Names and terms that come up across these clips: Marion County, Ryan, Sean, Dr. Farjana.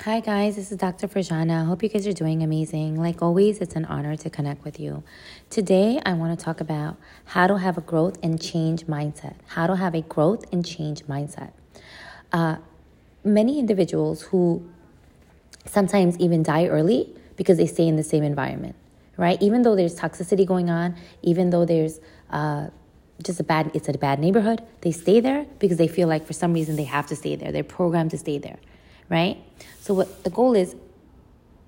Hi guys, this is Dr. Farjana. I hope you guys are doing amazing. Like always, it's an honor to connect with you. Today, I want to talk about how to have a growth and change mindset. Many individuals who sometimes even die early because they stay in the same environment, right? Even though there's toxicity going on, even though there's it's a bad neighborhood, they stay there because they feel like for some reason they have to stay there. They're programmed to stay there. Right? So what the goal is,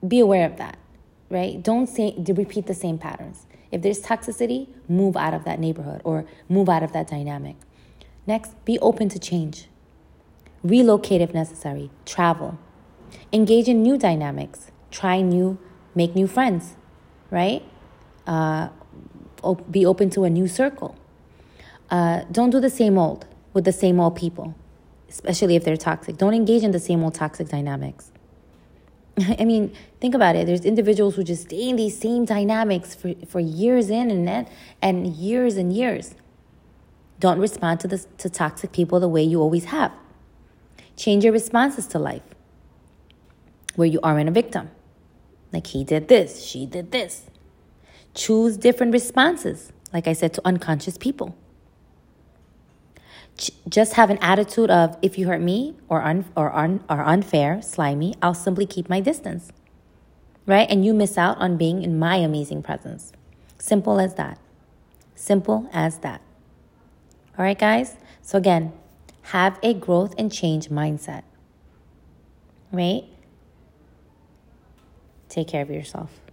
be aware of that, right? Don't repeat the same patterns. If there's toxicity, move out of that neighborhood or move out of that dynamic. Next, be open to change. Relocate if necessary. Travel. Engage in new dynamics. Make new friends, right? Be open to a new circle. Don't do the same old with the same old people. Especially if they're toxic. Don't engage in the same old toxic dynamics. I mean, think about it. There's individuals who just stay in these same dynamics for years in and years and years. Don't respond to toxic people the way you always have. Change your responses to life where you aren't a victim. Like he did this, she did this. Choose different responses, like I said, to unconscious people. Just have an attitude of, if you hurt me or unfair, slimy, I'll simply keep my distance, right? And you miss out on being in my amazing presence. Simple as that. All right, guys? So again, have a growth and change mindset, right? Take care of yourself.